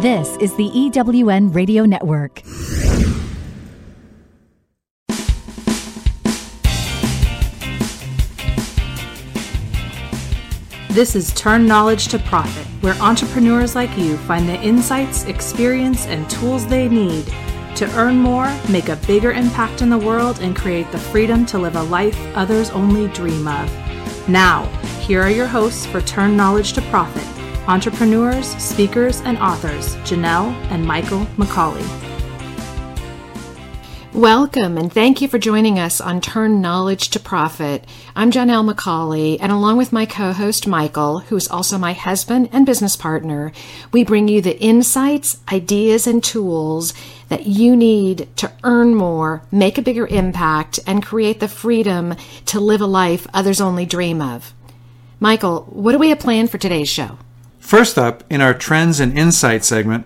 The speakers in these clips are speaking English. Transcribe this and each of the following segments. This is the EWN Radio Network. This is Turn Knowledge to Profit, where entrepreneurs like you find the insights, experience, and tools they need to earn more, make a bigger impact in the world, and create the freedom to live a life others only dream of. Now, here are your hosts for Turn Knowledge to Profit, entrepreneurs, speakers, and authors, Janelle and Michael McCauley. Welcome, and thank you for joining us on Turn Knowledge to Profit. I'm Janelle McCauley, and along with my co-host, Michael, who is also my husband and business partner, we bring you the insights, ideas, and tools that you need to earn more, make a bigger impact, and create the freedom to live a life others only dream of. Michael, what do we have planned for today's show? First up, in our Trends and Insights segment,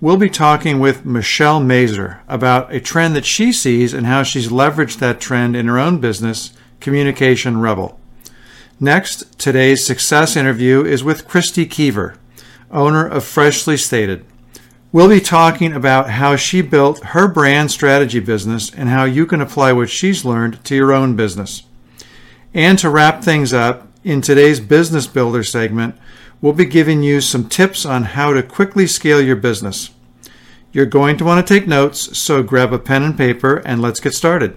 we'll be talking with Michelle Mazur about a trend that she sees and how she's leveraged that trend in her own business, Communication Rebel. Next, today's success interview is with Kristie Keever, owner of Freshly Stated. We'll be talking about how she built her brand strategy business and how you can apply what she's learned to your own business. And to wrap things up, in today's Business Builder segment, we'll be giving you some tips on how to quickly scale your business. You're going to want to take notes, so grab a pen and paper and let's get started.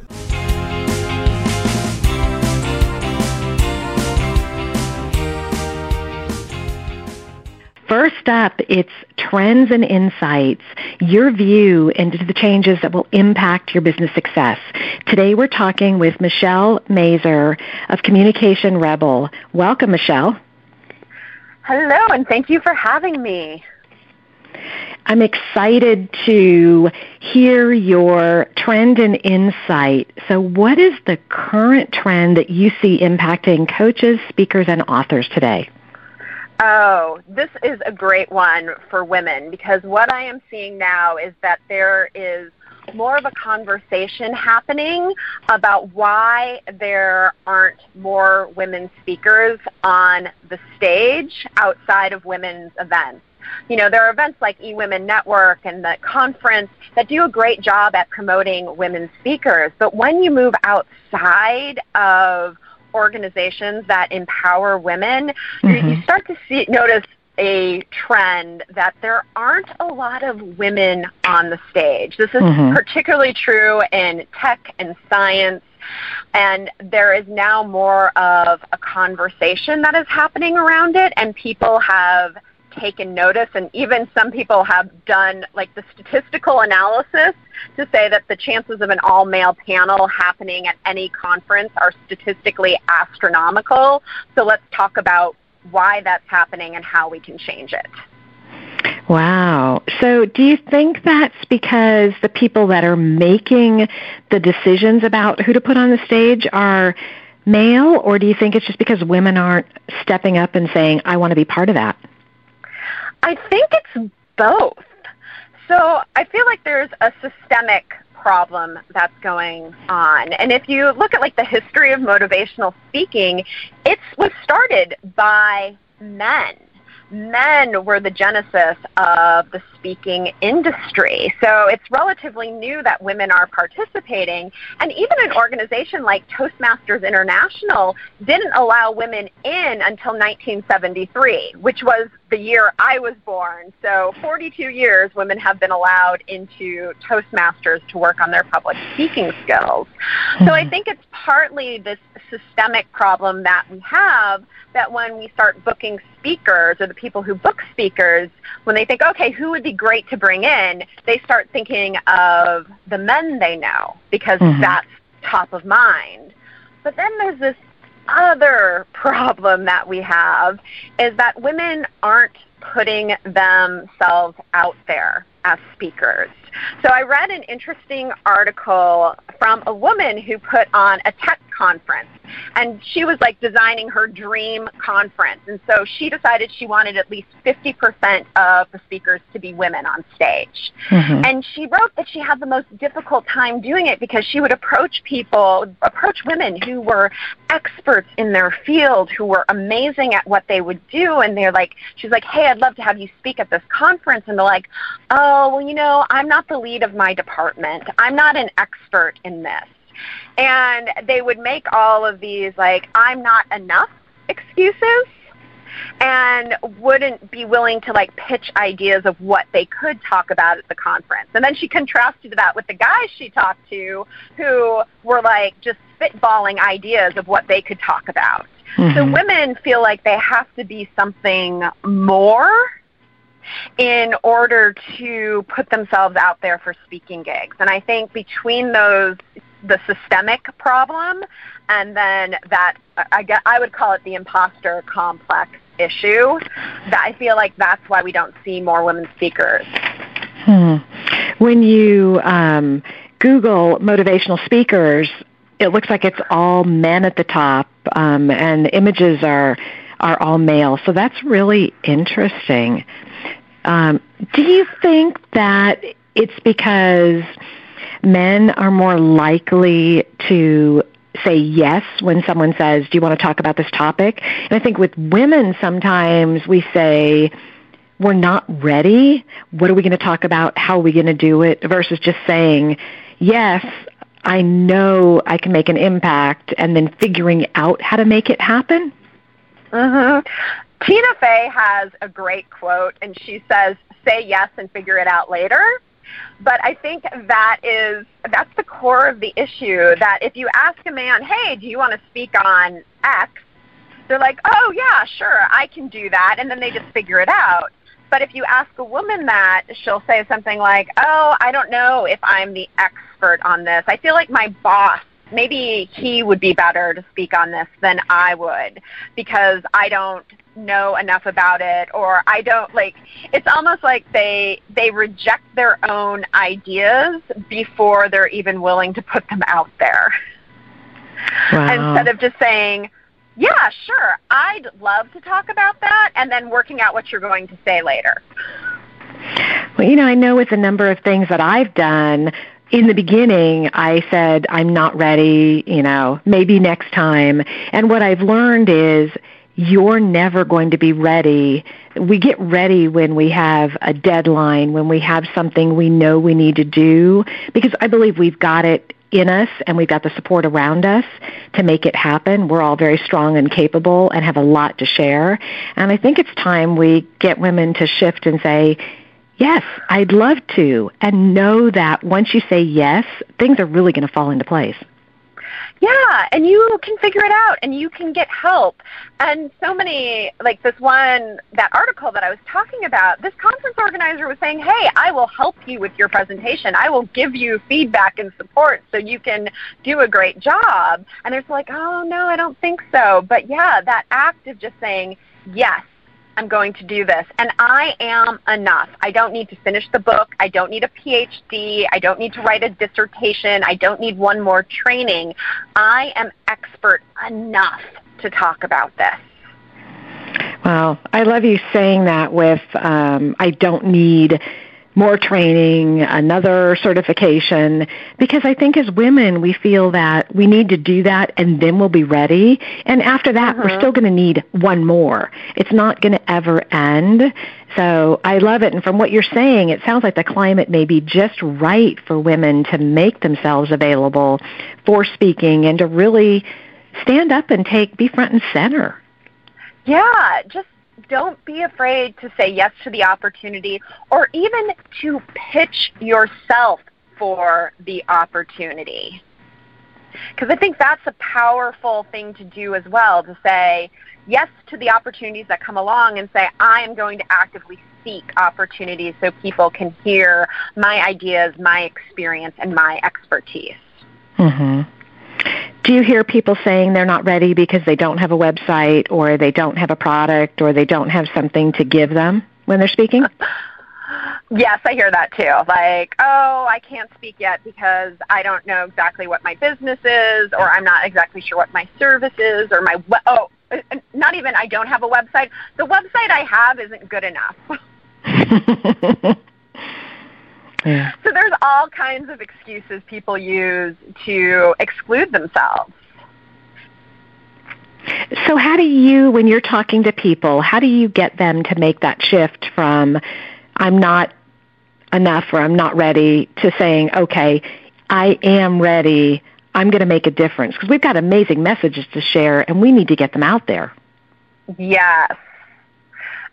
First up, it's trends and insights, your view into the changes that will impact your business success. Today we're talking with Michelle Mazur of Communication Rebel. Welcome, Michelle. Hello, and thank you for having me. I'm excited to hear your trend and insight. So what is the current trend that you see impacting coaches, speakers, and authors today? Oh, this is a great one for women, because what I am seeing now is that there is more of a conversation happening about why there aren't more women speakers on the stage outside of women's events. You know, there are events like eWomen Network and the conference that do a great job at promoting women speakers, but when you move outside of organizations that empower women, you start to notice a trend that there aren't a lot of women on the stage. This is particularly true in tech and science, and there is now more of a conversation that is happening around it, and people have taken notice, and even some people have done like the statistical analysis to say that the chances of an all-male panel happening at any conference are statistically astronomical. So let's talk about why that's happening and how we can change it. Wow. So do you think that's because the people that are making the decisions about who to put on the stage are male, or do you think it's just because women aren't stepping up and saying, I want to be part of that? I think it's both. So I feel like there's a systemic problem that's going on. And if you look at like the history of motivational speaking, it was started by men. Men were the genesis of the speaking industry. So it's relatively new that women are participating. And even an organization like Toastmasters International didn't allow women in until 1973, which was the year I was born. So 42 years women have been allowed into Toastmasters to work on their public speaking skills. So I think it's partly this systemic problem that we have, that when we start booking speakers, or the people who book speakers, when they think, okay, who would be great to bring in, they start thinking of the men they know, because that's top of mind. But then there's this other problem that we have, is that women aren't putting themselves out there as speakers. So I read an interesting article from a woman who put on a tech conference. And she was like designing her dream conference. And so she decided she wanted at least 50% of the speakers to be women on stage. Mm-hmm. And she wrote that she had the most difficult time doing it because she would approach women who were experts in their field, who were amazing at what they would do. And they're like, she's like, hey, I'd love to have you speak at this conference. And they're like, oh, well, you know, I'm not the lead of my department. I'm not an expert in this. And they would make all of these, like, I'm not enough excuses, and wouldn't be willing to, like, pitch ideas of what they could talk about at the conference. And then she contrasted that with the guys she talked to who were, like, just spitballing ideas of what they could talk about. Mm-hmm. So women feel like they have to be something more in order to put themselves out there for speaking gigs. And I think between those, the systemic problem, and then that, I would call it the imposter complex issue, that I feel like that's why we don't see more women speakers. Hmm. When you Google motivational speakers, it looks like it's all men at the top, and the images are all male. So that's really interesting. Do you think that it's because men are more likely to say yes when someone says, do you want to talk about this topic? And I think with women sometimes we say, we're not ready. What are we going to talk about? How are we going to do it? Versus just saying, yes, I know I can make an impact, and then figuring out how to make it happen. Mm-hmm. Tina Fey has a great quote, and she says, say yes and figure it out later. But I think that's the core of the issue, that if you ask a man, hey, do you want to speak on X? They're like, oh, yeah, sure, I can do that, and then they just figure it out. But if you ask a woman that, she'll say something like, oh, I don't know if I'm the expert on this. I feel like my boss, maybe he would be better to speak on this than I would because I don't know enough about it, or I don't, like, it's almost like they reject their own ideas before they're even willing to put them out there. Wow. Instead of just saying, yeah, sure, I'd love to talk about that, and then working out what you're going to say later. Well, you know, I know with a number of things that I've done, in the beginning, I said, I'm not ready, you know, maybe next time. And what I've learned is you're never going to be ready. We get ready when we have a deadline, when we have something we know we need to do, because I believe we've got it in us and we've got the support around us to make it happen. We're all very strong and capable and have a lot to share. And I think it's time we get women to shift and say, yes, I'd love to, and know that once you say yes, things are really going to fall into place. Yeah, and you can figure it out, and you can get help. And so many, like this one, that article that I was talking about, this conference organizer was saying, hey, I will help you with your presentation. I will give you feedback and support so you can do a great job. And they're like, oh, no, I don't think so. But, yeah, that act of just saying yes, I'm going to do this, and I am enough. I don't need to finish the book. I don't need a PhD. I don't need to write a dissertation. I don't need one more training. I am expert enough to talk about this. Wow. I love you saying that with I don't need more training, another certification, because I think as women we feel that we need to do that and then we'll be ready. And after that, we're still going to need one more. It's not going to ever end. So I love it. And from what you're saying, it sounds like the climate may be just right for women to make themselves available for speaking and to really stand up and be front and center. Yeah, just don't be afraid to say yes to the opportunity, or even to pitch yourself for the opportunity. Because I think that's a powerful thing to do as well, to say yes to the opportunities that come along and say, I am going to actively seek opportunities so people can hear my ideas, my experience, and my expertise. Mm-hmm. Do you hear people saying they're not ready because they don't have a website or they don't have a product or they don't have something to give them when they're speaking? Yes, I hear that too. Like, oh, I can't speak yet because I don't know exactly what my business is, or I'm not exactly sure what my service is, or my not even I don't have a website. The website I have isn't good enough. Yeah. So there's all kinds of excuses people use to exclude themselves. So how do you, when you're talking to people, how do you get them to make that shift from I'm not enough or I'm not ready to saying, okay, I am ready, I'm going to make a difference? Because we've got amazing messages to share, and we need to get them out there. Yes,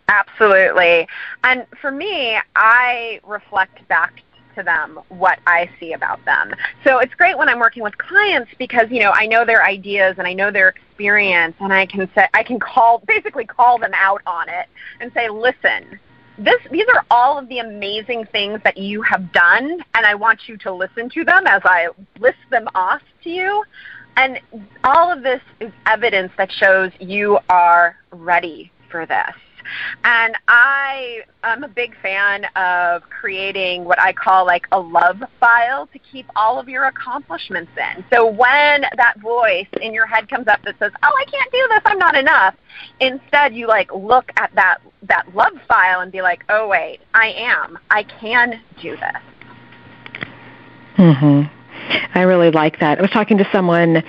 absolutely. And for me, I reflect back to them what I see about them. So it's great when I'm working with clients because, you know, I know their ideas and I know their experience, and I can say, I can basically call them out on it and say, listen, these are all of the amazing things that you have done, and I want you to listen to them as I list them off to you. And all of this is evidence that shows you are ready for this. And I am a big fan of creating what I call like a love file to keep all of your accomplishments in. So when that voice in your head comes up that says, oh, I can't do this, I'm not enough, instead you like look at that love file and be like, oh, wait, I am. I can do this. Mm-hmm. I really like that. I was talking to someone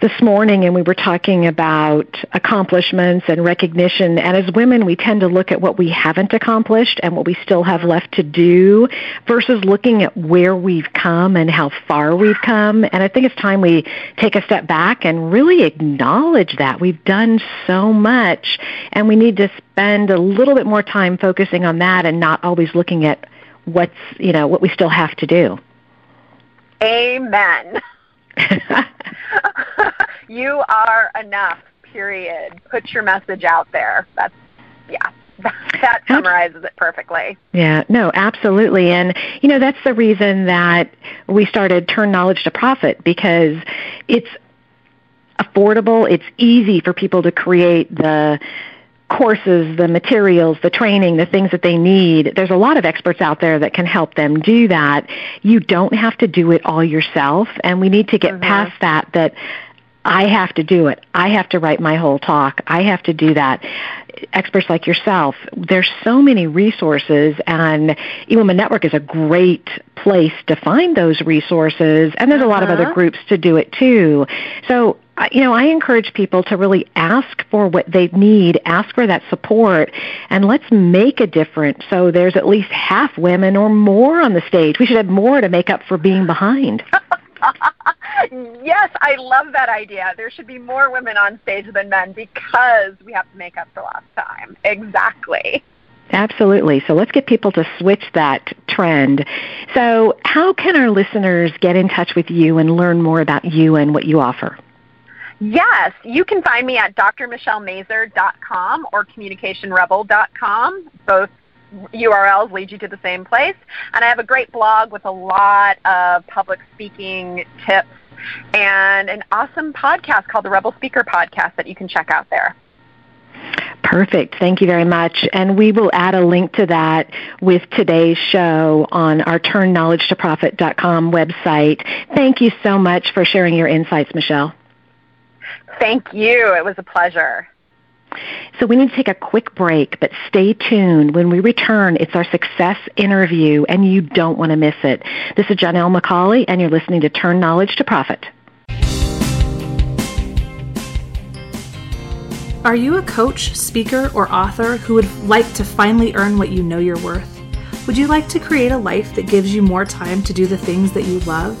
this morning, and we were talking about accomplishments and recognition. And as women, we tend to look at what we haven't accomplished and what we still have left to do versus looking at where we've come and how far we've come. And I think it's time we take a step back and really acknowledge that we've done so much, and we need to spend a little bit more time focusing on that and not always looking at what's, you know, what we still have to do. Amen. You are enough, period. Put your message out there. That's, yeah, that summarizes it perfectly. Yeah, no, absolutely. And, you know, that's the reason that we started Turn Knowledge to Profit, because it's affordable, it's easy for people to create the courses, the materials, the training, the things that they need. There's a lot of experts out there that can help them do that. You don't have to do it all yourself, and we need to get past that I have to do it. I have to write my whole talk. I have to do that. Experts like yourself, there's so many resources, and eWomen Network is a great place to find those resources, and there's a lot of other groups to do it too. So, you know, I encourage people to really ask for what they need, ask for that support, and let's make a difference so there's at least half women or more on the stage. We should have more to make up for being behind. Yes, I love that idea. There should be more women on stage than men because we have to make up for lost time. Exactly. Absolutely. So let's get people to switch that trend. So how can our listeners get in touch with you and learn more about you and what you offer? Yes, you can find me at drmichellemazur.com or communicationrebel.com. Both URLs lead you to the same place. And I have a great blog with a lot of public speaking tips and an awesome podcast called the Rebel Speaker Podcast that you can check out there. Perfect. Thank you very much. And we will add a link to that with today's show on our TurnKnowledgeToProfit.com website. Thank you so much for sharing your insights, Michelle. Thank you. It was a pleasure. So we need to take a quick break, but stay tuned. When we return, it's our success interview, and you don't want to miss it. This is Janelle McCauley, and you're listening to Turn Knowledge to Profit. Are you a coach, speaker, or author who would like to finally earn what you know you're worth? Would you like to create a life that gives you more time to do the things that you love?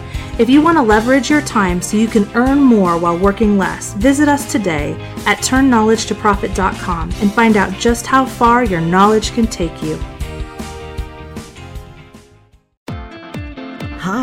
If you want to leverage your time so you can earn more while working less, visit us today at TurnKnowledgeToProfit.com and find out just how far your knowledge can take you.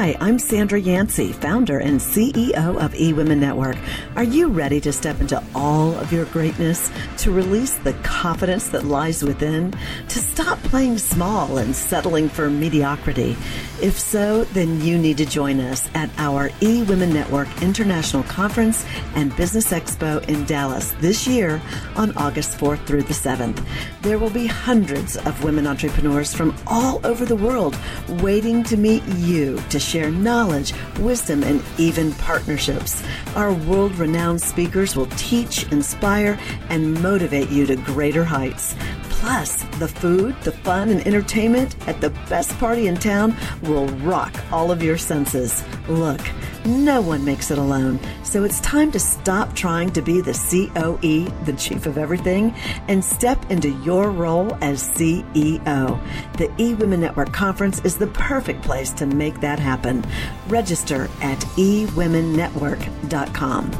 Hi, I'm Sandra Yancey, founder and CEO of eWomen Network. Are you ready to step into all of your greatness, to release the confidence that lies within, to stop playing small and settling for mediocrity? If so, then you need to join us at our eWomen Network International Conference and Business Expo in Dallas this year on August 4th through the 7th. There will be hundreds of women entrepreneurs from all over the world waiting to meet you to share knowledge, wisdom, and even partnerships. Our world-renowned speakers will teach, inspire, and motivate you to greater heights. Plus, the food, the fun, and entertainment at the best party in town will rock all of your senses. Look, no one makes it alone, so it's time to stop trying to be the COE, the chief of everything, and step into your role as CEO. The eWomen Network Conference is the perfect place to make that happen. Register at eWomenNetwork.com.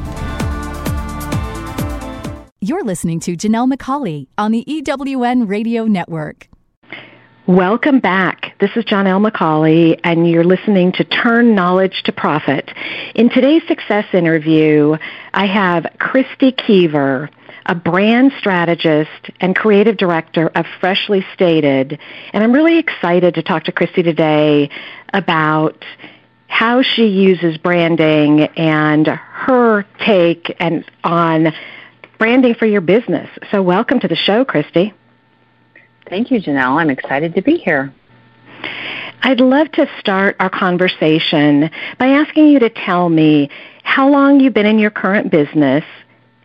You're listening to Janelle McCauley on the EWN Radio Network. Welcome back. This is Janelle McCauley, and you're listening to Turn Knowledge to Profit. In today's success interview, I have Kristie Keever, a brand strategist and creative director of Freshly Stated. And I'm really excited to talk to Kristie today about how she uses branding and her take and on branding for your business. So welcome to the show, Kristie. Thank you, Janelle. I'm excited to be here. I'd love to start our conversation by asking you to tell me how long you've been in your current business,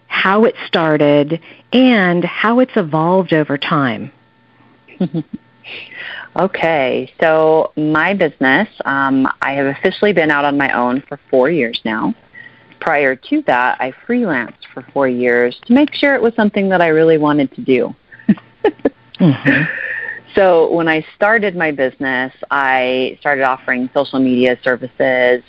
how it started, and how it's evolved over time. Okay. So my business, I have officially been out on my own for 4 years now. Prior to that, I freelanced for 4 years to make sure it was something that I really wanted to do. Mm-hmm. So when I started my business, I started offering social media services,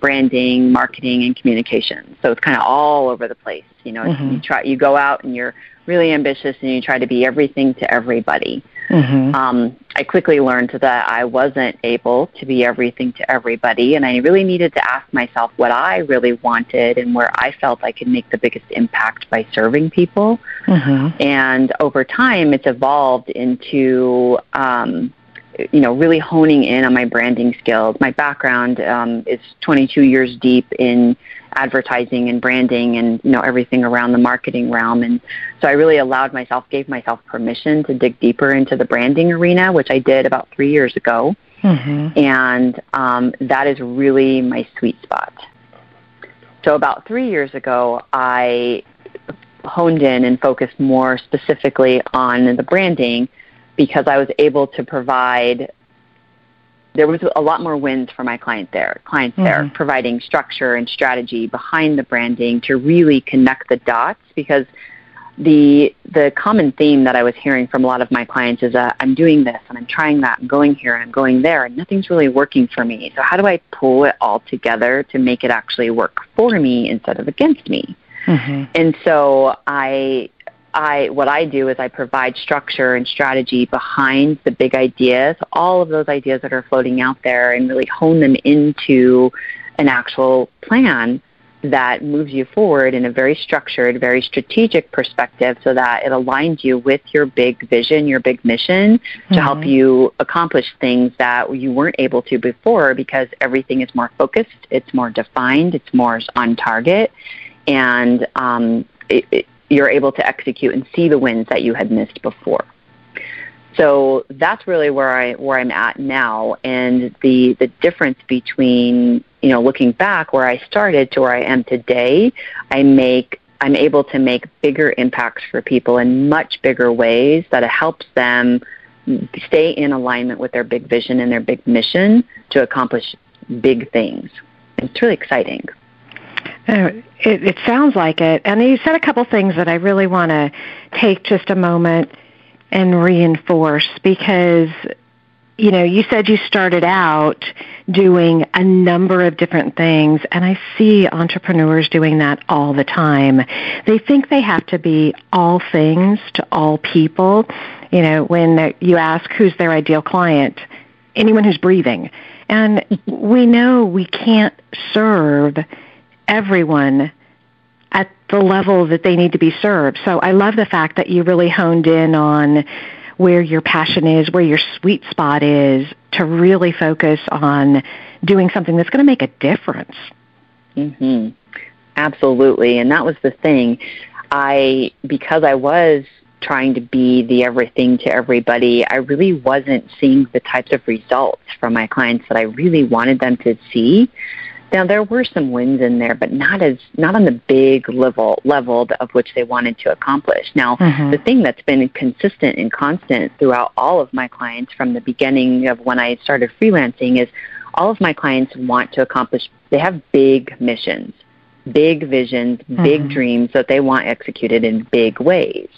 branding, marketing, and communications. So it's kind of all over the place. You know, mm-hmm. You go out and you're really ambitious and you try to be everything to everybody. Mm-hmm. I quickly learned that I wasn't able to be everything to everybody, and I really needed to ask myself what I really wanted and where I felt I could make the biggest impact by serving people. Mm-hmm. And over time, it's evolved into really honing in on my branding skills. My background is 22 years deep in advertising and branding and, you know, everything around the marketing realm. And so I really gave myself permission to dig deeper into the branding arena, which I did about 3 years ago. Mm-hmm. And that is really my sweet spot. So about 3 years ago, I honed in and focused more specifically on the branding because I was able to provide, there was a lot more wins for my clients mm-hmm. there, providing structure and strategy behind the branding to really connect the dots, because the common theme that I was hearing from a lot of my clients is I'm doing this and I'm trying that, I'm going here and I'm going there, and nothing's really working for me. So how do I pull it all together to make it actually work for me instead of against me? Mm-hmm. And so what I do is I provide structure and strategy behind the big ideas, all of those ideas that are floating out there, and really hone them into an actual plan that moves you forward in a very structured, very strategic perspective so that it aligns you with your big vision, your big mission, mm-hmm. to help you accomplish things that you weren't able to before, because everything is more focused, it's more defined, it's more on target, and you're able to execute and see the wins that you had missed before. So that's really where I'm at now, and the difference between, you know, looking back where I started to where I am today, I'm able to make bigger impacts for people in much bigger ways that it helps them stay in alignment with their big vision and their big mission to accomplish big things. It's really exciting. It sounds like it. And you said a couple things that I really want to take just a moment and reinforce, because, you know, you said you started out doing a number of different things, and I see entrepreneurs doing that all the time. They think they have to be all things to all people. You know, when you ask who's their ideal client, anyone who's breathing. And we know we can't serve everyone at the level that they need to be served. So I love the fact that you really honed in on where your passion is, where your sweet spot is, to really focus on doing something that's going to make a difference. Mm-hmm. Absolutely. And that was the thing. Because I was trying to be the everything to everybody, I really wasn't seeing the types of results from my clients that I really wanted them to see. Now, there were some wins in there, but not on the big level of which they wanted to accomplish. Now, the thing that's been consistent and constant throughout all of my clients from the beginning of when I started freelancing is all of my clients want to accomplish, they have big missions, big visions, big dreams that they want executed in big ways.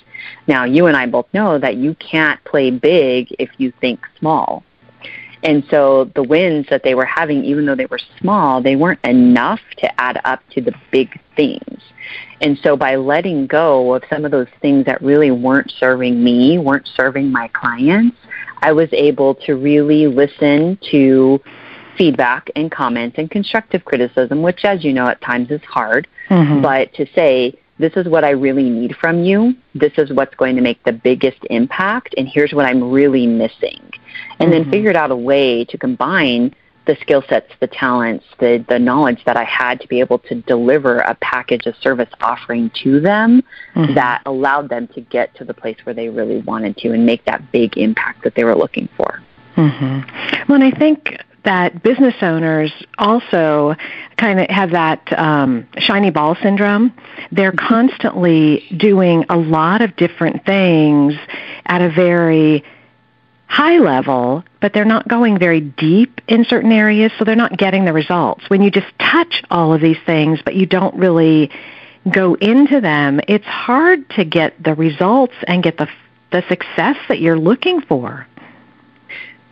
Now, you and I both know that you can't play big if you think small. And so the wins that they were having, even though they were small, they weren't enough to add up to the big things. And so by letting go of some of those things that really weren't serving me, weren't serving my clients, I was able to really listen to feedback and comments and constructive criticism, which, as you know, at times is hard, but to say, this is what I really need from you. This is what's going to make the biggest impact, and here's what I'm really missing. And then figured out a way to combine the skill sets, the talents, the knowledge that I had to be able to deliver a package, a service offering to them that allowed them to get to the place where they really wanted to and make that big impact that they were looking for. Well, and I think that business owners also kind of have that shiny ball syndrome. They're constantly doing a lot of different things at a very high level, but they're not going very deep in certain areas, so they're not getting the results. When you just touch all of these things, but you don't really go into them, it's hard to get the results and get the success that you're looking for.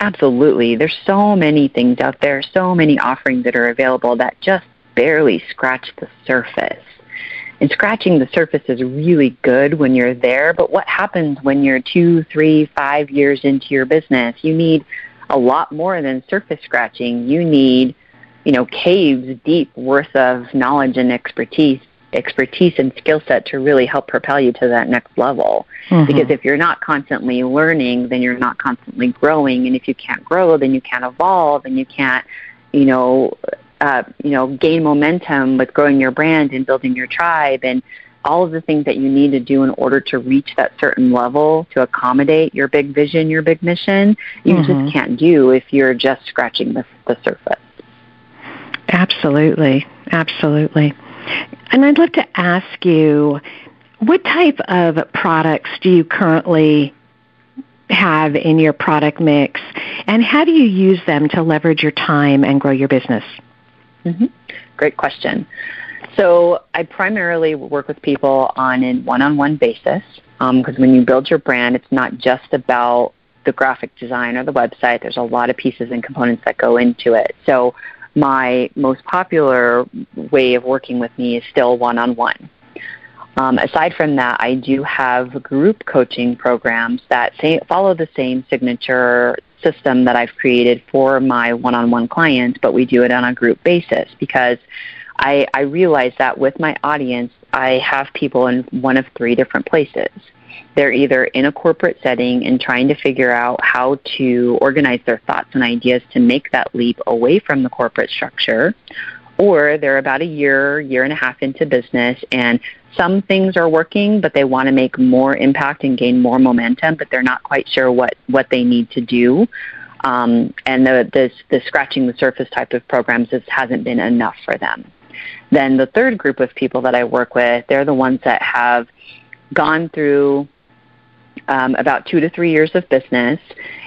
Absolutely. There's so many things out there, so many offerings that are available that just barely scratch the surface. And scratching the surface is really good when you're there, but what happens when you're 2, 3, 5 years into your business? You need a lot more than surface scratching. You need, caves deep worth of knowledge and expertise and skill set to really help propel you to that next level. Because if you're not constantly learning, then you're not constantly growing. And if you can't grow, then you can't evolve and you can't, gain momentum with growing your brand and building your tribe and all of the things that you need to do in order to reach that certain level to accommodate your big vision, your big mission, you just can't do if you're just scratching the surface. Absolutely. Absolutely. And I'd love to ask you, what type of products do you currently have in your product mix, and how do you use them to leverage your time and grow your business? Great question. So I primarily work with people on a one-on-one basis, because when you build your brand, it's not just about the graphic design or the website. There's a lot of pieces and components that go into it. So my most popular way of working with me is still one-on-one. Aside from that, I do have group coaching programs that follow the same signature system that I've created for my one-on-one clients, but we do it on a group basis because I realize that with my audience, I have people in one of three different places. They're either in a corporate setting and trying to figure out how to organize their thoughts and ideas to make that leap away from the corporate structure, or they're about a year, year and a half into business, and some things are working, but they want to make more impact and gain more momentum, but they're not quite sure what they need to do. And the scratching the surface type of programs hasn't been enough for them. Then the third group of people that I work with, they're the ones that have gone through about 2 to 3 years of business,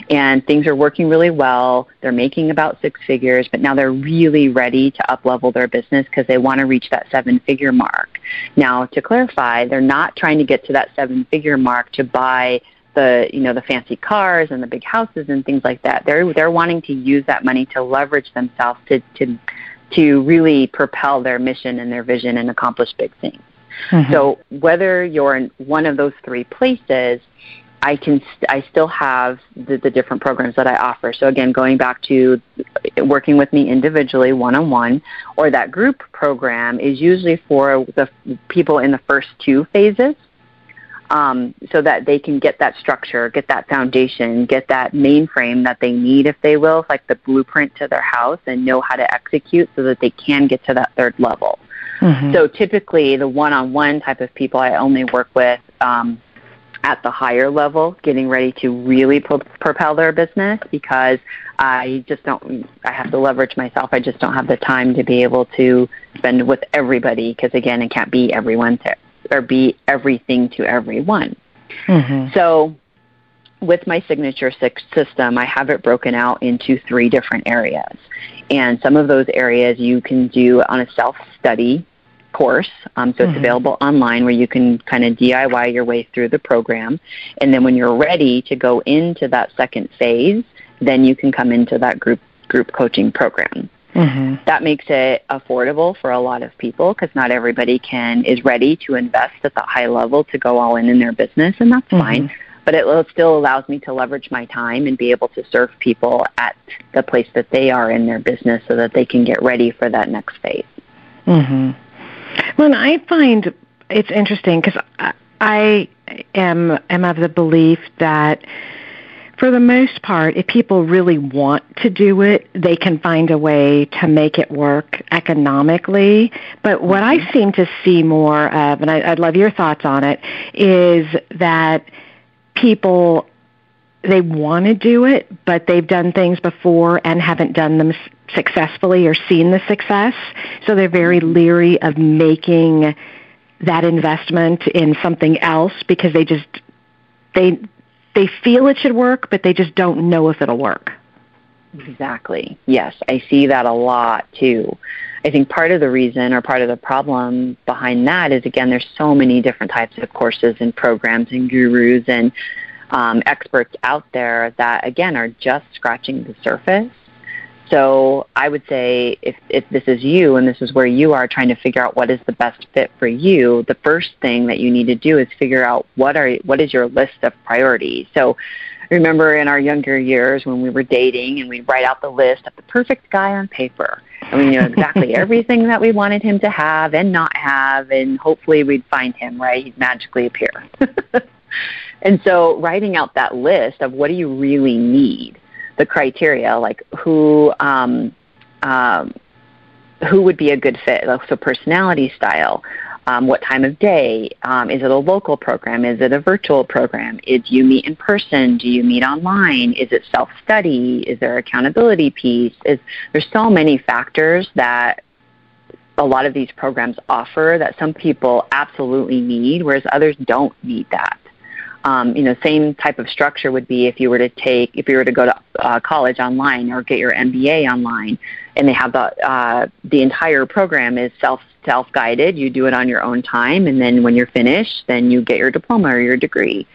and things are working really well. They're making about 6 figures, but now they're really ready to up-level their business because they want to reach that 7-figure mark. Now, to clarify, they're not trying to get to that 7-figure mark to buy the fancy cars and the big houses and things like that. They're wanting to use that money to leverage themselves to really propel their mission and their vision and accomplish big things. So whether you're in one of those three places, I still have the different programs that I offer. So again, going back to working with me individually, one-on-one, or that group program is usually for the people in the first two phases, so that they can get that structure, get that foundation, get that mainframe that they need, if they will, like the blueprint to their house, and know how to execute so that they can get to that third level. Mm-hmm. So typically the one-on-one type of people I only work with at the higher level, getting ready to really propel their business, because I have to leverage myself. I just don't have the time to be able to spend with everybody, because again, I can't be everyone or be everything to everyone. Mm-hmm. So with my signature system, I have it broken out into 3 different areas. And some of those areas you can do on a self-study course, so it's available online, where you can kind of DIY your way through the program, and then when you're ready to go into that second phase, then you can come into that group coaching program. Mm-hmm. That makes it affordable for a lot of people, because not everybody is ready to invest at that high level to go all in their business, and that's fine. But it still allows me to leverage my time and be able to serve people at the place that they are in their business, so that they can get ready for that next phase. Mm-hmm. Well, I find it's interesting, because I am of the belief that for the most part, if people really want to do it, they can find a way to make it work economically. But what I seem to see more of, and I'd love your thoughts on it, is that people, they want to do it, but they've done things before and haven't done them successfully or seen the success. So they're very leery of making that investment in something else, because they feel it should work, but they just don't know if it'll work. Exactly. Yes, I see that a lot too. I think part of the reason, or part of the problem behind that, is again, there's so many different types of courses and programs and gurus and experts out there that, again, are just scratching the surface. So I would say if this is you, and this is where you are trying to figure out what is the best fit for you, the first thing that you need to do is figure out what is your list of priorities. So remember in our younger years when we were dating, and we'd write out the list of the perfect guy on paper, and we knew exactly everything that we wanted him to have and not have, and hopefully we'd find him, right? He'd magically appear. And so writing out that list of what do you really need, the criteria, like who would be a good fit, so personality style, what time of day, is it a local program, is it a virtual program, do you meet in person, do you meet online, is it self-study, is there accountability piece, there's so many factors that a lot of these programs offer that some people absolutely need, whereas others don't need that. Same type of structure would be if you were to go to college online or get your MBA online, and they have the entire program is self-guided. You do it on your own time, and then when you're finished, then you get your diploma or your degree.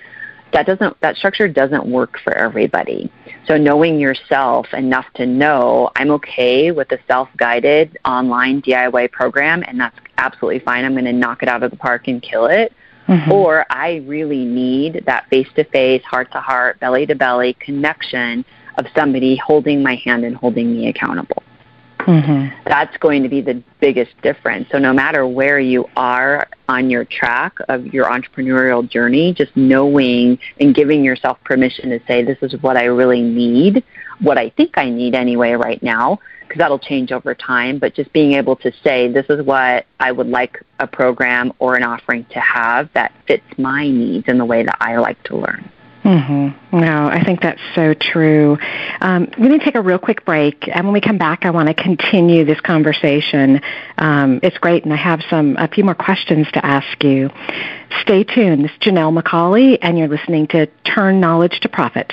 That structure doesn't work for everybody. So knowing yourself enough to know, I'm okay with a self-guided online DIY program, and that's absolutely fine. I'm going to knock it out of the park and kill it. Mm-hmm. Or I really need that face-to-face, heart-to-heart, belly-to-belly connection of somebody holding my hand and holding me accountable. Mm-hmm. That's going to be the biggest difference. So no matter where you are on your track of your entrepreneurial journey, just knowing and giving yourself permission to say, this is what I really need, what I think I need anyway right now, because that'll change over time, but just being able to say, this is what I would like a program or an offering to have that fits my needs in the way that I like to learn. Mm-hmm. No, I think that's so true. We're going to take a real quick break, and when we come back, I want to continue this conversation. It's great, and I have a few more questions to ask you. Stay tuned. This is Janelle McCauley, and you're listening to Turn Knowledge to Profit.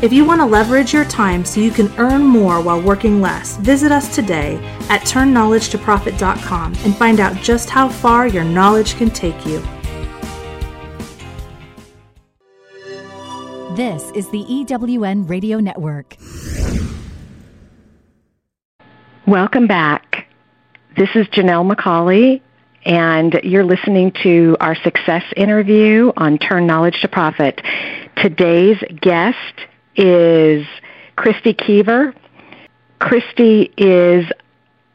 If you want to leverage your time so you can earn more while working less, visit us today at TurnKnowledgeToProfit.com and find out just how far your knowledge can take you. This is the EWN Radio Network. Welcome back. This is Janelle McCauley, and you're listening to our success interview on Turn Knowledge to Profit. Today's guest is Kristie Keever. Kristie is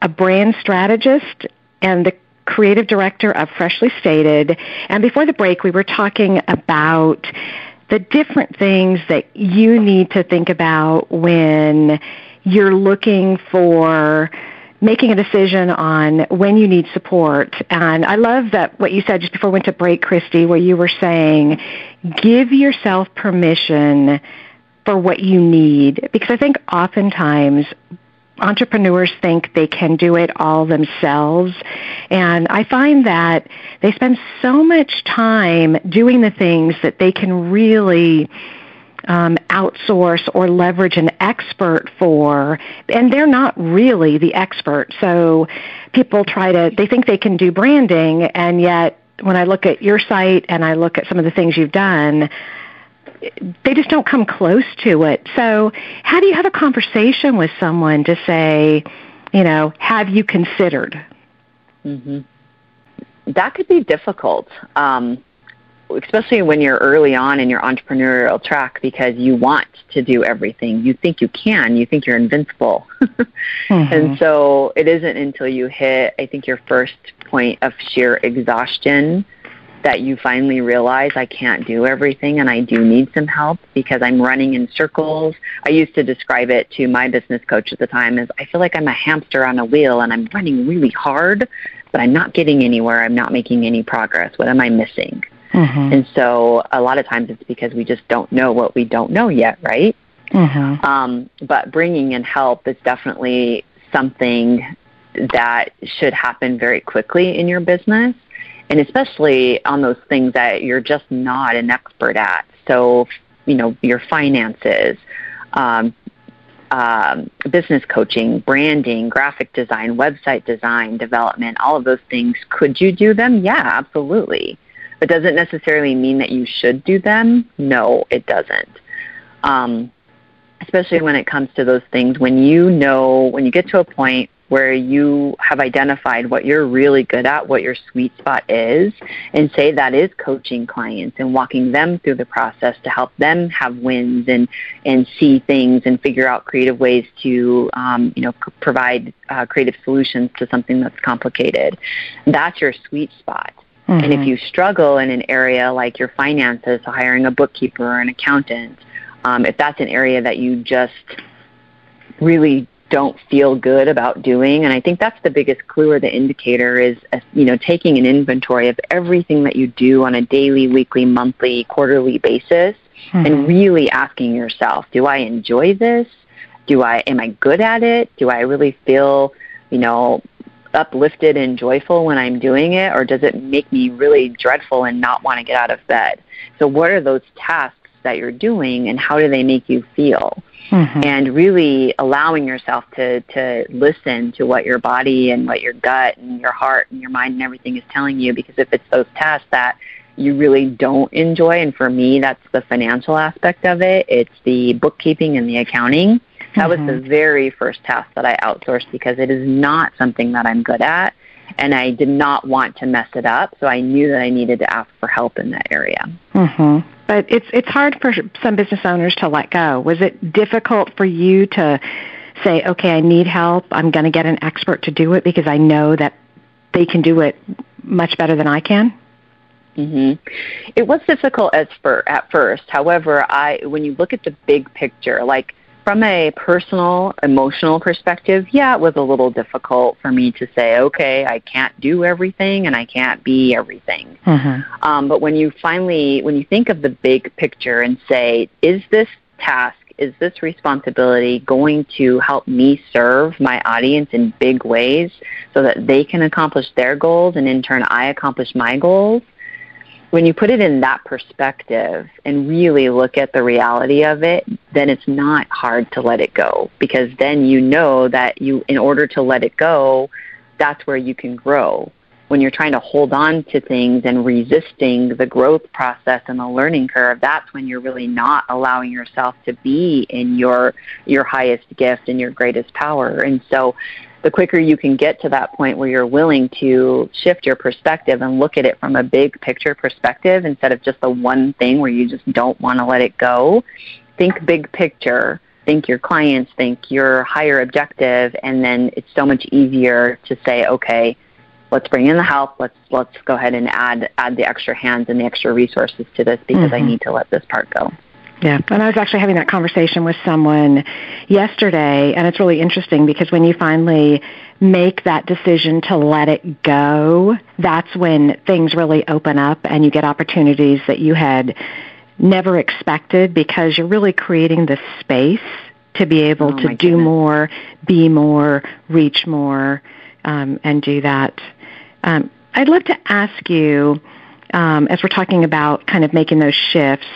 a brand strategist and the creative director of Freshly Stated. And before the break, we were talking about the different things that you need to think about when you're looking for making a decision on when you need support. And I love that what you said just before we went to break, Kristie, where you were saying, give yourself permission for what you need. Because I think oftentimes entrepreneurs think they can do it all themselves. And I find that they spend so much time doing the things that they can really outsource or leverage an expert for, and they're not really the expert. So people they think they can do branding, and yet when I look at your site and I look at some of the things you've done, they just don't come close to it. So how do you have a conversation with someone to say, have you considered? Mm-hmm. That could be difficult. Especially when you're early on in your entrepreneurial track, because you want to do everything. You think you can. You think you're invincible. Mm-hmm. And so it isn't until you hit, I think, your first point of sheer exhaustion that you finally realize I can't do everything and I do need some help because I'm running in circles. I used to describe it to my business coach at the time as I feel like I'm a hamster on a wheel and I'm running really hard, but I'm not getting anywhere. I'm not making any progress. What am I missing? Mm-hmm. And so a lot of times it's because we just don't know what we don't know yet, right? Mm-hmm. But bringing in help is definitely something that should happen very quickly in your business, and especially on those things that you're just not an expert at. So, your finances, business coaching, branding, graphic design, website design, development, all of those things. Could you do them? Yeah, absolutely. It doesn't necessarily mean that you should do them. No, it doesn't. Especially when it comes to those things, when you get to a point where you have identified what you're really good at, what your sweet spot is, and say that is coaching clients and walking them through the process to help them have wins and see things and figure out creative ways to provide creative solutions to something that's complicated. That's your sweet spot. Mm-hmm. And if you struggle in an area like your finances, so hiring a bookkeeper or an accountant, if that's an area that you just really don't feel good about doing, and I think that's the biggest clue or the indicator is, taking an inventory of everything that you do on a daily, weekly, monthly, quarterly basis, mm-hmm. and really asking yourself, do I enjoy this? Am I good at it? Do I really feel, uplifted and joyful when I'm doing it, or does it make me really dreadful and not want to get out of bed? So what are those tasks that you're doing and how do they make you feel? Mm-hmm. And really allowing yourself to listen to what your body and what your gut and your heart and your mind and everything is telling you, because if it's those tasks that you really don't enjoy, and for me that's the financial aspect of it, it's the bookkeeping and the accounting. That was the very first task that I outsourced because it is not something that I'm good at, and I did not want to mess it up, so I knew that I needed to ask for help in that area. Mm-hmm. But it's hard for some business owners to let go. Was it difficult for you to say, okay, I need help, I'm going to get an expert to do it because I know that they can do it much better than I can? Mm-hmm. It was difficult at first. However, when you look at the big picture, like, from a personal, emotional perspective, yeah, it was a little difficult for me to say, okay, I can't do everything and I can't be everything. Mm-hmm. But when you think of the big picture and say, is this task, is this responsibility going to help me serve my audience in big ways so that they can accomplish their goals and in turn I accomplish my goals? When you put it in that perspective and really look at the reality of it, then it's not hard to let it go, because then you know that in order to let it go, that's where you can grow. When you're trying to hold on to things and resisting the growth process and the learning curve, that's when you're really not allowing yourself to be in your highest gift and your greatest power. And so the quicker you can get to that point where you're willing to shift your perspective and look at it from a big picture perspective instead of just the one thing where you just don't want to let it go, think big picture, think your clients, think your higher objective, and then it's so much easier to say, okay, let's bring in the help, let's go ahead and add the extra hands and the extra resources to this because I need to let this part go. Yeah, and I was actually having that conversation with someone yesterday, and it's really interesting because when you finally make that decision to let it go, that's when things really open up and you get opportunities that you had never expected, because you're really creating this space to be able to do more, be more, reach more, and do that. I'd love to ask you, as we're talking about kind of making those shifts,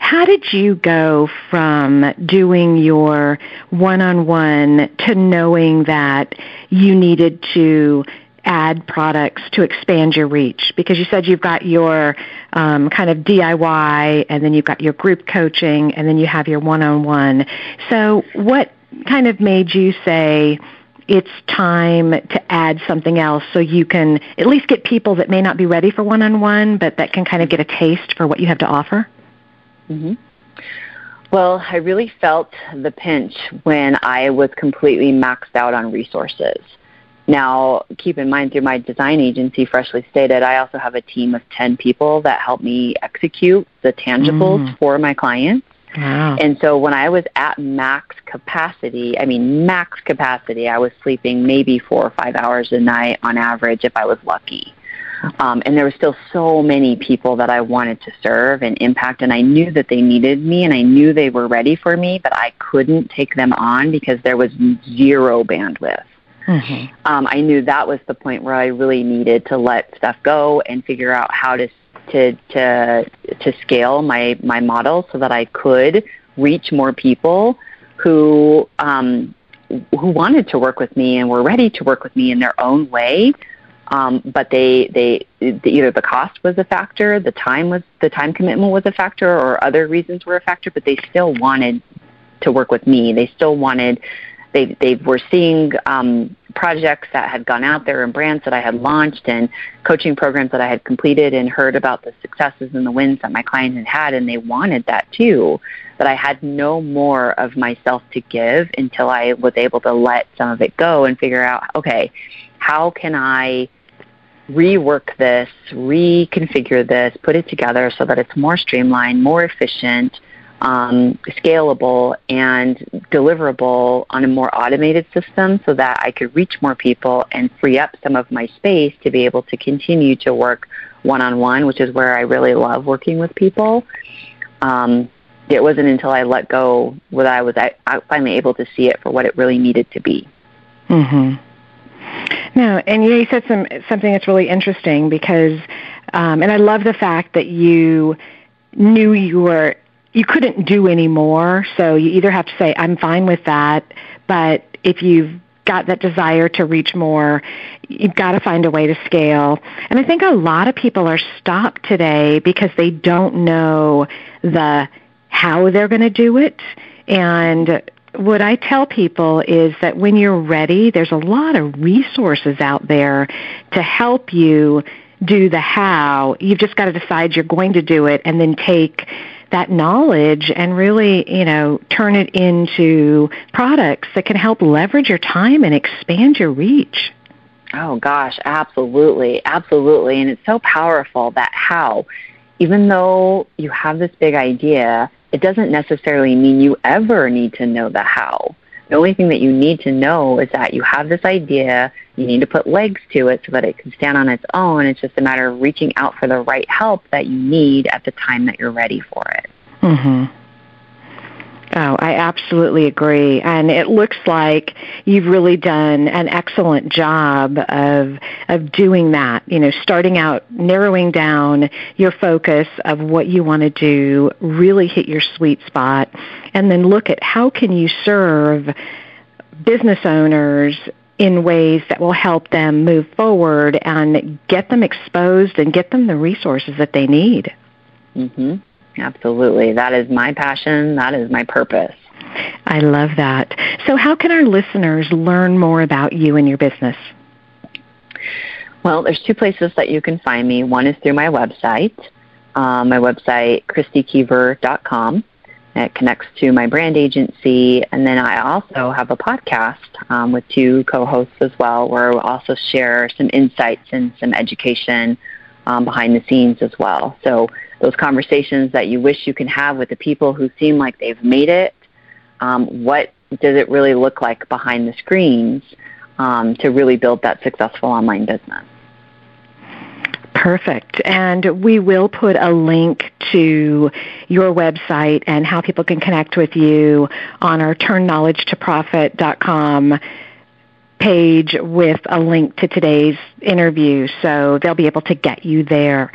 how did you go from doing your one-on-one to knowing that you needed to add products to expand your reach? Because you said you've got your kind of DIY, and then you've got your group coaching, and then you have your one-on-one. So what kind of made you say it's time to add something else so you can at least get people that may not be ready for one-on-one but that can kind of get a taste for what you have to offer? Mm-hmm. Well, I really felt the pinch when I was completely maxed out on resources. Now, keep in mind, through my design agency, Freshly Stated, I also have a team of 10 people that help me execute the tangibles for my clients. Wow. And so when I was at max capacity, I was sleeping maybe 4 or 5 hours a night on average if I was lucky. And there were still so many people that I wanted to serve and impact, and I knew that they needed me, and I knew they were ready for me, but I couldn't take them on because there was zero bandwidth. Mm-hmm. I knew that was the point where I really needed to let stuff go and figure out how to scale my model so that I could reach more people who wanted to work with me and were ready to work with me in their own way. But they either the cost was a factor, the time commitment was a factor, or other reasons were a factor. But they still wanted to work with me. They still wanted. They were seeing projects that had gone out there and brands that I had launched and coaching programs that I had completed and heard about the successes and the wins that my client had, and they wanted that too. But I had no more of myself to give until I was able to let some of it go and figure out, okay, how can I rework this, reconfigure this, put it together so that it's more streamlined, more efficient, scalable, and deliverable on a more automated system so that I could reach more people and free up some of my space to be able to continue to work one-on-one, which is where I really love working with people. It wasn't until I let go that I was finally able to see it for what it really needed to be. Mm-hmm. No, and you said something that's really interesting because, and I love the fact that you knew you couldn't do any more, so you either have to say, I'm fine with that, but if you've got that desire to reach more, you've got to find a way to scale. And I think a lot of people are stopped today because they don't know the how they're going to do it. And what I tell people is that when you're ready, there's a lot of resources out there to help you do the how. You've just got to decide you're going to do it and then take that knowledge and really, turn it into products that can help leverage your time and expand your reach. Oh, gosh, absolutely, absolutely. And it's so powerful that how, even though you have this big idea, it doesn't necessarily mean you ever need to know the how. The only thing that you need to know is that you have this idea, you need to put legs to it so that it can stand on its own. It's just a matter of reaching out for the right help that you need at the time that you're ready for it. Mm-hmm. Oh, I absolutely agree. And it looks like you've really done an excellent job of doing that, starting out, narrowing down your focus of what you want to do, really hit your sweet spot, and then look at how can you serve business owners in ways that will help them move forward and get them exposed and get them the resources that they need. Mm-hmm. Absolutely. That is my passion. That is my purpose. I love that. So how can our listeners learn more about you and your business? Well, there's two places that you can find me. One is through my website, kristiekeever.com. It connects to my brand agency. And then I also have a podcast with two co-hosts as well, where I also share some insights and some education behind the scenes as well. So those conversations that you wish you can have with the people who seem like they've made it, what does it really look like behind the screens to really build that successful online business? Perfect. And we will put a link to your website and how people can connect with you on our TurnKnowledgeToProfit.com page with a link to today's interview, so they'll be able to get you there.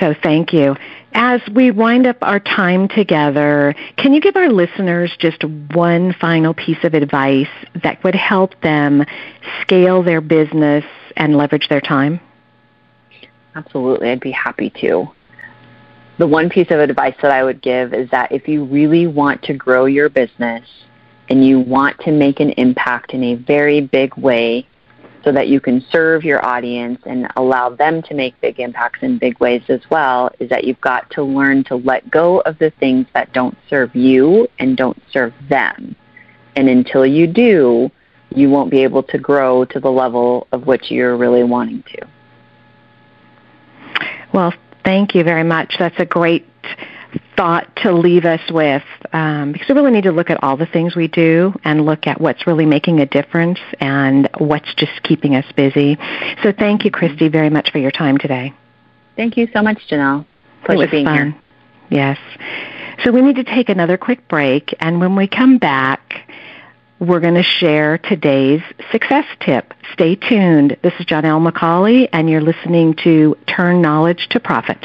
So thank you. As we wind up our time together, can you give our listeners just one final piece of advice that would help them scale their business and leverage their time? Absolutely. I'd be happy to. The one piece of advice that I would give is that if you really want to grow your business and you want to make an impact in a very big way, so that you can serve your audience and allow them to make big impacts in big ways as well, is that you've got to learn to let go of the things that don't serve you and don't serve them. And until you do, you won't be able to grow to the level of which you're really wanting to. Well, thank you very much. That's a great thought to leave us with, because we really need to look at all the things we do and look at what's really making a difference and what's just keeping us busy. So thank you, Kristie, very much for your time today. Thank you so much, Janelle. Pleasure being here. Yes. So we need to take another quick break, and when we come back, we're going to share today's success tip. Stay tuned. This is Janelle McCauley, and you're listening to Turn Knowledge to Profit.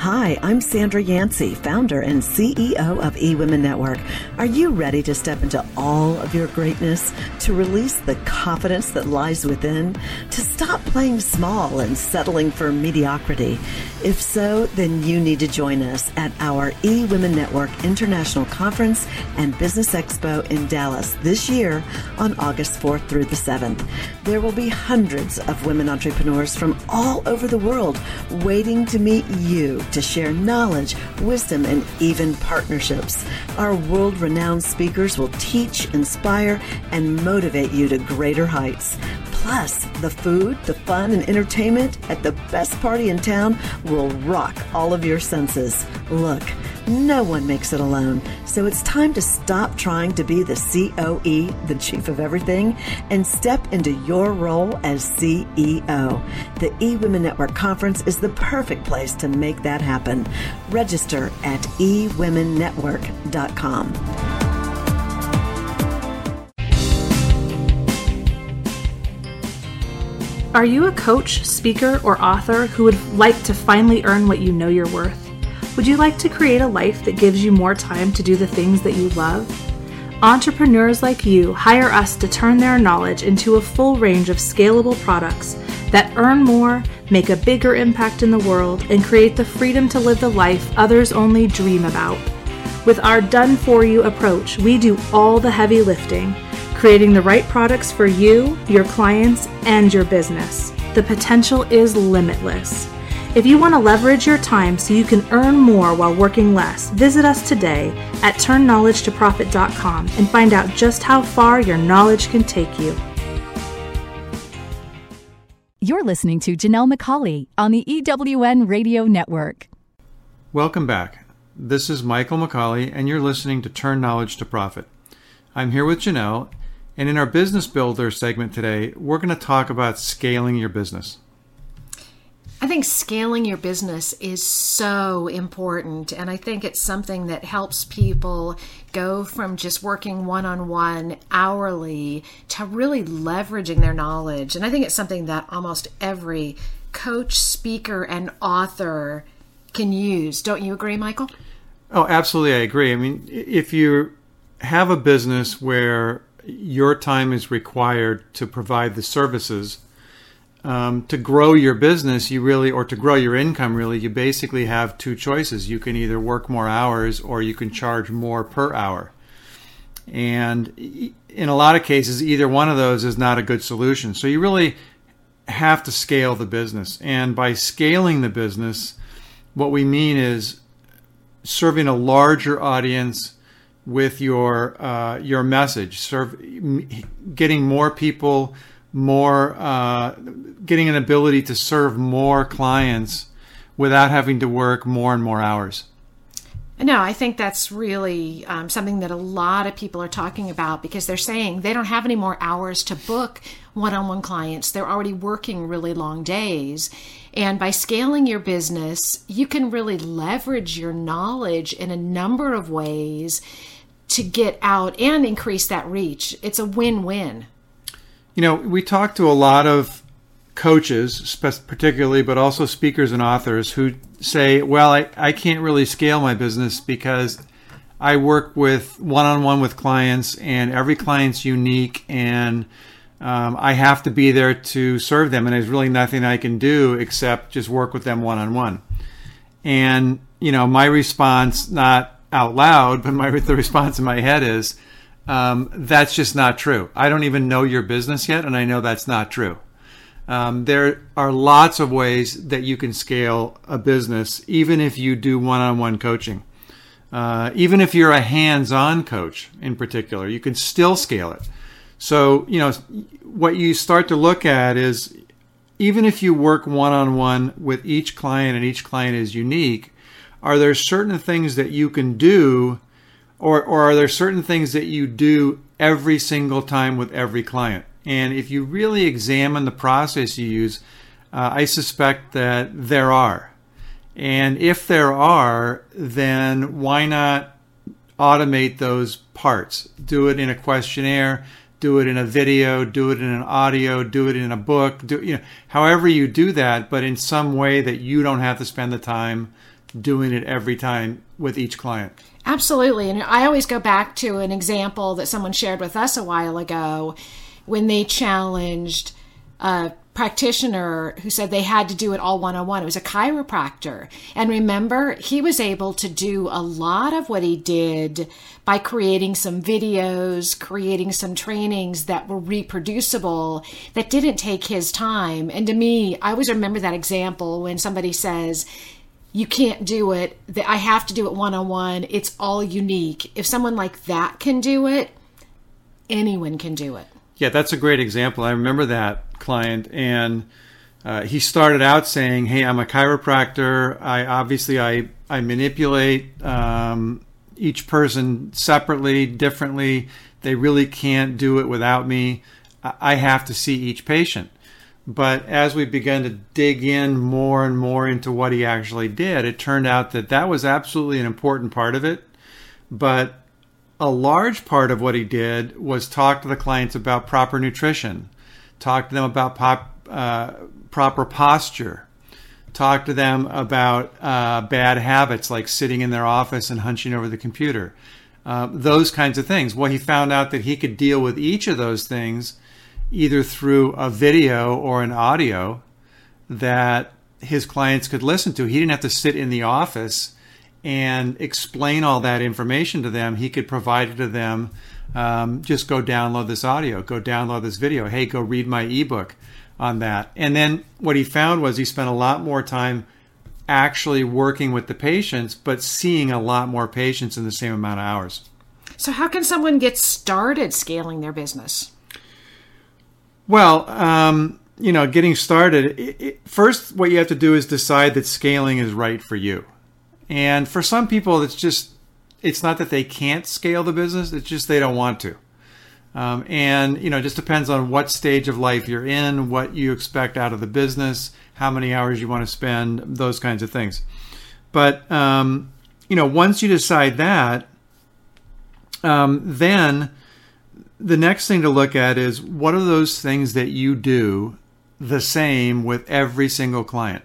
Hi, I'm Sandra Yancey, founder and CEO of eWomen Network. Are you ready to step into all of your greatness, to release the confidence that lies within, to stop playing small and settling for mediocrity? If so, then you need to join us at our eWomen Network International Conference and Business Expo in Dallas this year on August 4th through the 7th. There will be hundreds of women entrepreneurs from all over the world waiting to meet you, to share knowledge, wisdom, and even partnerships. Our world-renowned speakers will teach, inspire, and motivate you to greater heights. Plus, the food, the fun, and entertainment at the best party in town will rock all of your senses. Look, no one makes it alone, so it's time to stop trying to be the COE, the chief of everything, and step into your role as CEO. The eWomen Network Conference is the perfect place to make that happen. Register at eWomenNetwork.com. Are you a coach, speaker, or author who would like to finally earn what you know you're worth? Would you like to create a life that gives you more time to do the things that you love? Entrepreneurs like you hire us to turn their knowledge into a full range of scalable products that earn more, make a bigger impact in the world, and create the freedom to live the life others only dream about. With our done-for-you approach, we do all the heavy lifting, creating the right products for you, your clients, and your business. The potential is limitless. If you want to leverage your time so you can earn more while working less, visit us today at TurnKnowledgeToProfit.com and find out just how far your knowledge can take you. You're listening to Janelle McCauley on the EWN Radio Network. Welcome back. This is Michael McCauley, and you're listening to Turn Knowledge to Profit. I'm here with Janelle, and in our Business Builder segment today, we're going to talk about scaling your business. I think scaling your business is so important, and I think it's something that helps people go from just working one-on-one hourly to really leveraging their knowledge. And I think it's something that almost every coach, speaker, and author can use. Don't you agree, Michael? Oh, absolutely. I agree. I mean, if you have a business where your time is required to provide the services, to grow your business, to grow your income, you basically have two choices. You can either work more hours or you can charge more per hour. And in a lot of cases, either one of those is not a good solution. So you really have to scale the business. And by scaling the business, what we mean is serving a larger audience with your message, getting more people, getting an ability to serve more clients without having to work more and more hours. No, I think that's really something that a lot of people are talking about, because they're saying they don't have any more hours to book one-on-one clients. They're already working really long days. And by scaling your business, you can really leverage your knowledge in a number of ways to get out and increase that reach. It's a win-win. You know, we talk to a lot of coaches, particularly, but also speakers and authors who say, well, I can't really scale my business because I work with one-on-one with clients, and every client's unique, and I have to be there to serve them, and there's really nothing I can do except just work with them one-on-one. And, you know, my response, not out loud, but the response in my head is, that's just not true. I don't even know your business yet, and I know that's not true. There are lots of ways that you can scale a business, even if you do one-on-one coaching. Even if you're a hands-on coach in particular, you can still scale it. So, you know, what you start to look at is, even if you work one-on-one with each client and each client is unique, are there certain things that you can do, or are there certain things that you do every single time with every client? And if you really examine the process you use, I suspect that there are. And if there are, then why not automate those parts? Do it in a questionnaire, do it in a video, do it in an audio, do it in a book, however you do that, but in some way that you don't have to spend the time doing it every time with each client. Absolutely. And I always go back to an example that someone shared with us a while ago, when they challenged a practitioner who said they had to do it all one-on-one. It was a chiropractor. And remember, he was able to do a lot of what he did by creating some videos, creating some trainings that were reproducible, that didn't take his time. And to me, I always remember that example when somebody says, you can't do it, I have to do it one-on-one, it's all unique. If someone like that can do it, anyone can do it. Yeah, that's a great example. I remember that client, and he started out saying, hey, I'm a chiropractor. I manipulate each person separately, differently. They really can't do it without me. I have to see each patient. But as we began to dig in more and more into what he actually did, it turned out that that was absolutely an important part of it. But a large part of what he did was talk to the clients about proper nutrition, talk to them about proper posture. Talk to them about bad habits like sitting in their office and hunching over the computer. Those kinds of things. Well, he found out that he could deal with each of those things either through a video or an audio that his clients could listen to. He didn't have to sit in the office and explain all that information to them. He could provide it to them. Just go download this audio, go download this video. Hey, go read my ebook on that. And then what he found was he spent a lot more time actually working with the patients, but seeing a lot more patients in the same amount of hours. So how can someone get started scaling their business? Well, getting started, first what you have to do is decide that scaling is right for you. And for some people, it's not that they can't scale the business, it's just they don't want to. It just depends on what stage of life you're in, what you expect out of the business, how many hours you want to spend, those kinds of things. But, once you decide that, then the next thing to look at is what are those things that you do the same with every single client?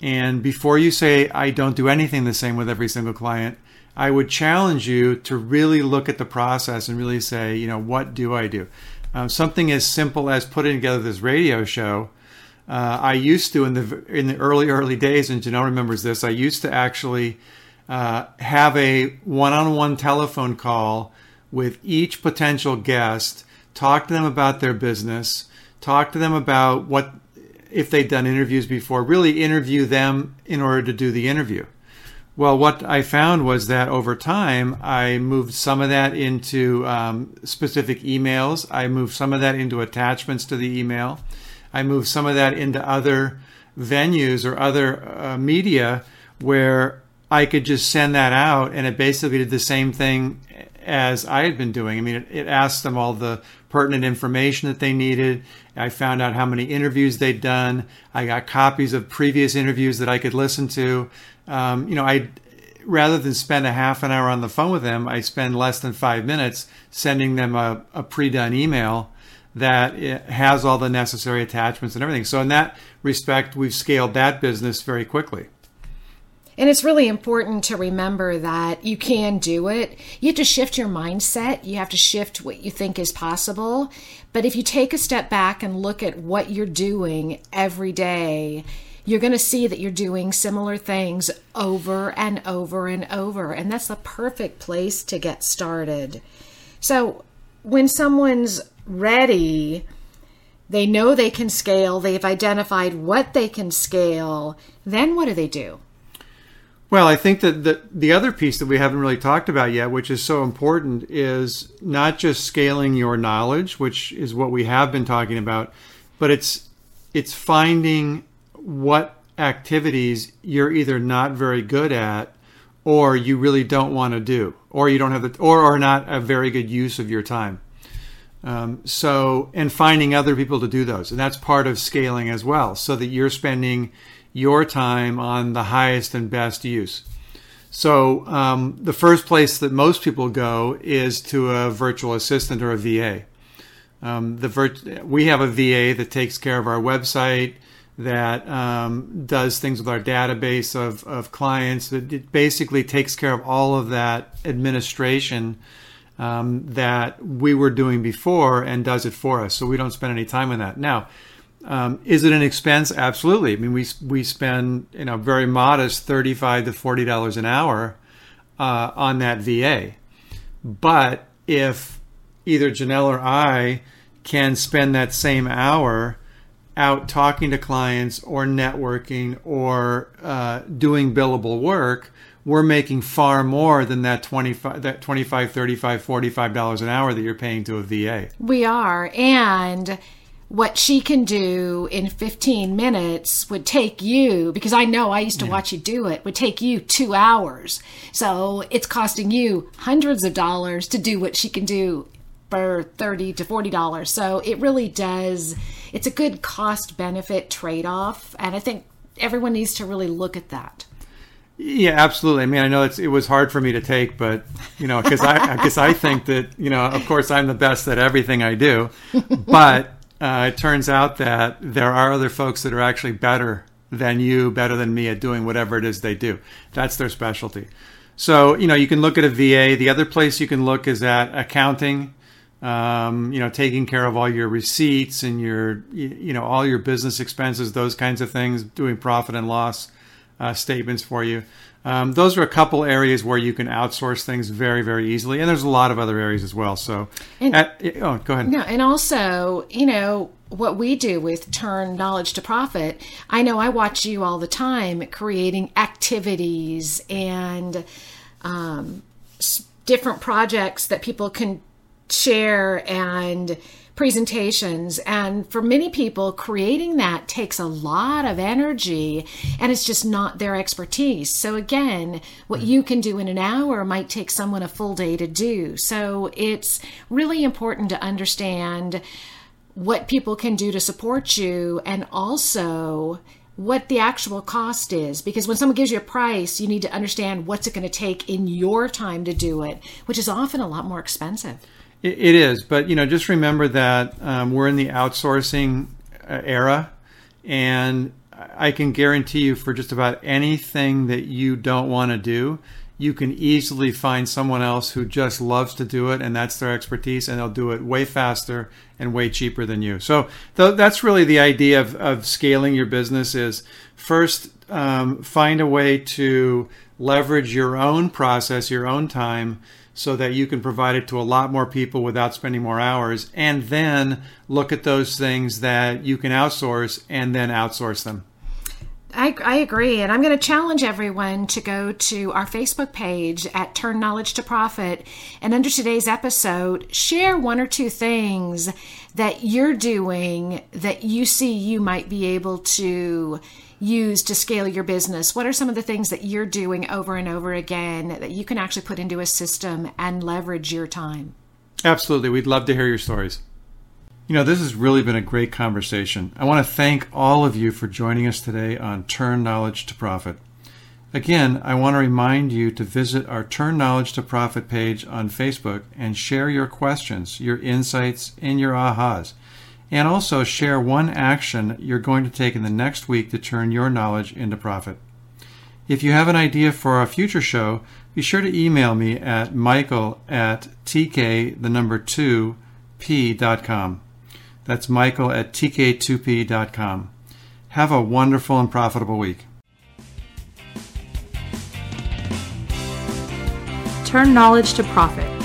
And before you say, I don't do anything the same with every single client, I would challenge you to really look at the process and really say, what do I do? Something as simple as putting together this radio show. I used to, in the early days, and Janelle remembers this, I used to actually have a one-on-one telephone call with each potential guest, talk to them about their business, talk to them about what, if they'd done interviews before, really interview them in order to do the interview. Well, what I found was that over time, I moved some of that into specific emails. I moved some of that into attachments to the email. I moved some of that into other venues or other media where I could just send that out, and it basically did the same thing as I had been doing. I mean, it asked them all the pertinent information that they needed. I found out how many interviews they'd done. I got copies of previous interviews that I could listen to. Rather than spend a half an hour on the phone with them, I spend less than 5 minutes sending them a pre-done email that has all the necessary attachments and everything. So in that respect, we've scaled that business very quickly. And it's really important to remember that you can do it. You have to shift your mindset. You have to shift what you think is possible. But if you take a step back and look at what you're doing every day, you're going to see that you're doing similar things over and over and over. And that's the perfect place to get started. So when someone's ready, they know they can scale, they've identified what they can scale, then what do they do? Well, I think that the other piece that we haven't really talked about yet, which is so important, is not just scaling your knowledge, which is what we have been talking about, but it's finding what activities you're either not very good at, or you really don't want to do, or you don't have the, or are not a very good use of your time. And finding other people to do those. And that's part of scaling as well, so that you're spending your time on the highest and best use. So the first place that most people go is to a virtual assistant or a VA. We have a VA that takes care of our website, that does things with our database of clients. It basically takes care of all of that administration that we were doing before and does it for us. So we don't spend any time on that. Now, is it an expense? Absolutely. I mean, we spend very modest $35 to $40 an hour on that VA. But if either Janelle or I can spend that same hour out talking to clients or networking or doing billable work, we're making far more than that $25, $35, $45 an hour that you're paying to a VA. We are. And what she can do in 15 minutes would take you, because I know I used to watch you do it, would take you 2 hours. So it's costing you hundreds of dollars to do what she can do for $30 to $40. So it really does, it's a good cost-benefit trade-off. And I think everyone needs to really look at that. Yeah, absolutely. I mean, I know it was hard for me to take, but, because I think that, of course, I'm the best at everything I do. But It turns out that there are other folks that are actually better than you, better than me at doing whatever it is they do. That's their specialty. So, you know, you can look at a VA. The other place you can look is at accounting, taking care of all your receipts and your, all your business expenses, those kinds of things, doing profit and loss statements for you. Those are a couple areas where you can outsource things very, very easily. And there's a lot of other areas as well. So, go ahead. No, and also, what we do with Turn Knowledge to Profit, I know I watch you all the time creating activities and different projects that people can share and presentations. And for many people, creating that takes a lot of energy and it's just not their expertise. So again, what you can do in an hour might take someone a full day to do. So it's really important to understand what people can do to support you, and also what the actual cost is. Because when someone gives you a price, you need to understand what's it going to take in your time to do it, which is often a lot more expensive. It is. But, just remember that we're in the outsourcing era, and I can guarantee you for just about anything that you don't want to do, you can easily find someone else who just loves to do it, and that's their expertise, and they'll do it way faster and way cheaper than you. So that's really the idea of scaling your business is first find a way to leverage your own process, your own time, so that you can provide it to a lot more people without spending more hours, and then look at those things that you can outsource and then outsource them. I agree. And I'm going to challenge everyone to go to our Facebook page at Turn Knowledge to Profit. And under today's episode, share one or two things that you're doing that you see you might be able to use to scale your business. What are some of the things that you're doing over and over again that you can actually put into a system and leverage your time? Absolutely. We'd love to hear your stories. This has really been a great conversation. I want to thank all of you for joining us today on Turn Knowledge to Profit. Again, I want to remind you to visit our Turn Knowledge to Profit page on Facebook and share your questions, your insights, and your ahas. And also share one action you're going to take in the next week to turn your knowledge into profit. If you have an idea for a future show, be sure to email me at michael@tk2p.com. That's michael@tk2p.com. Have a wonderful and profitable week. Turn Knowledge to Profit,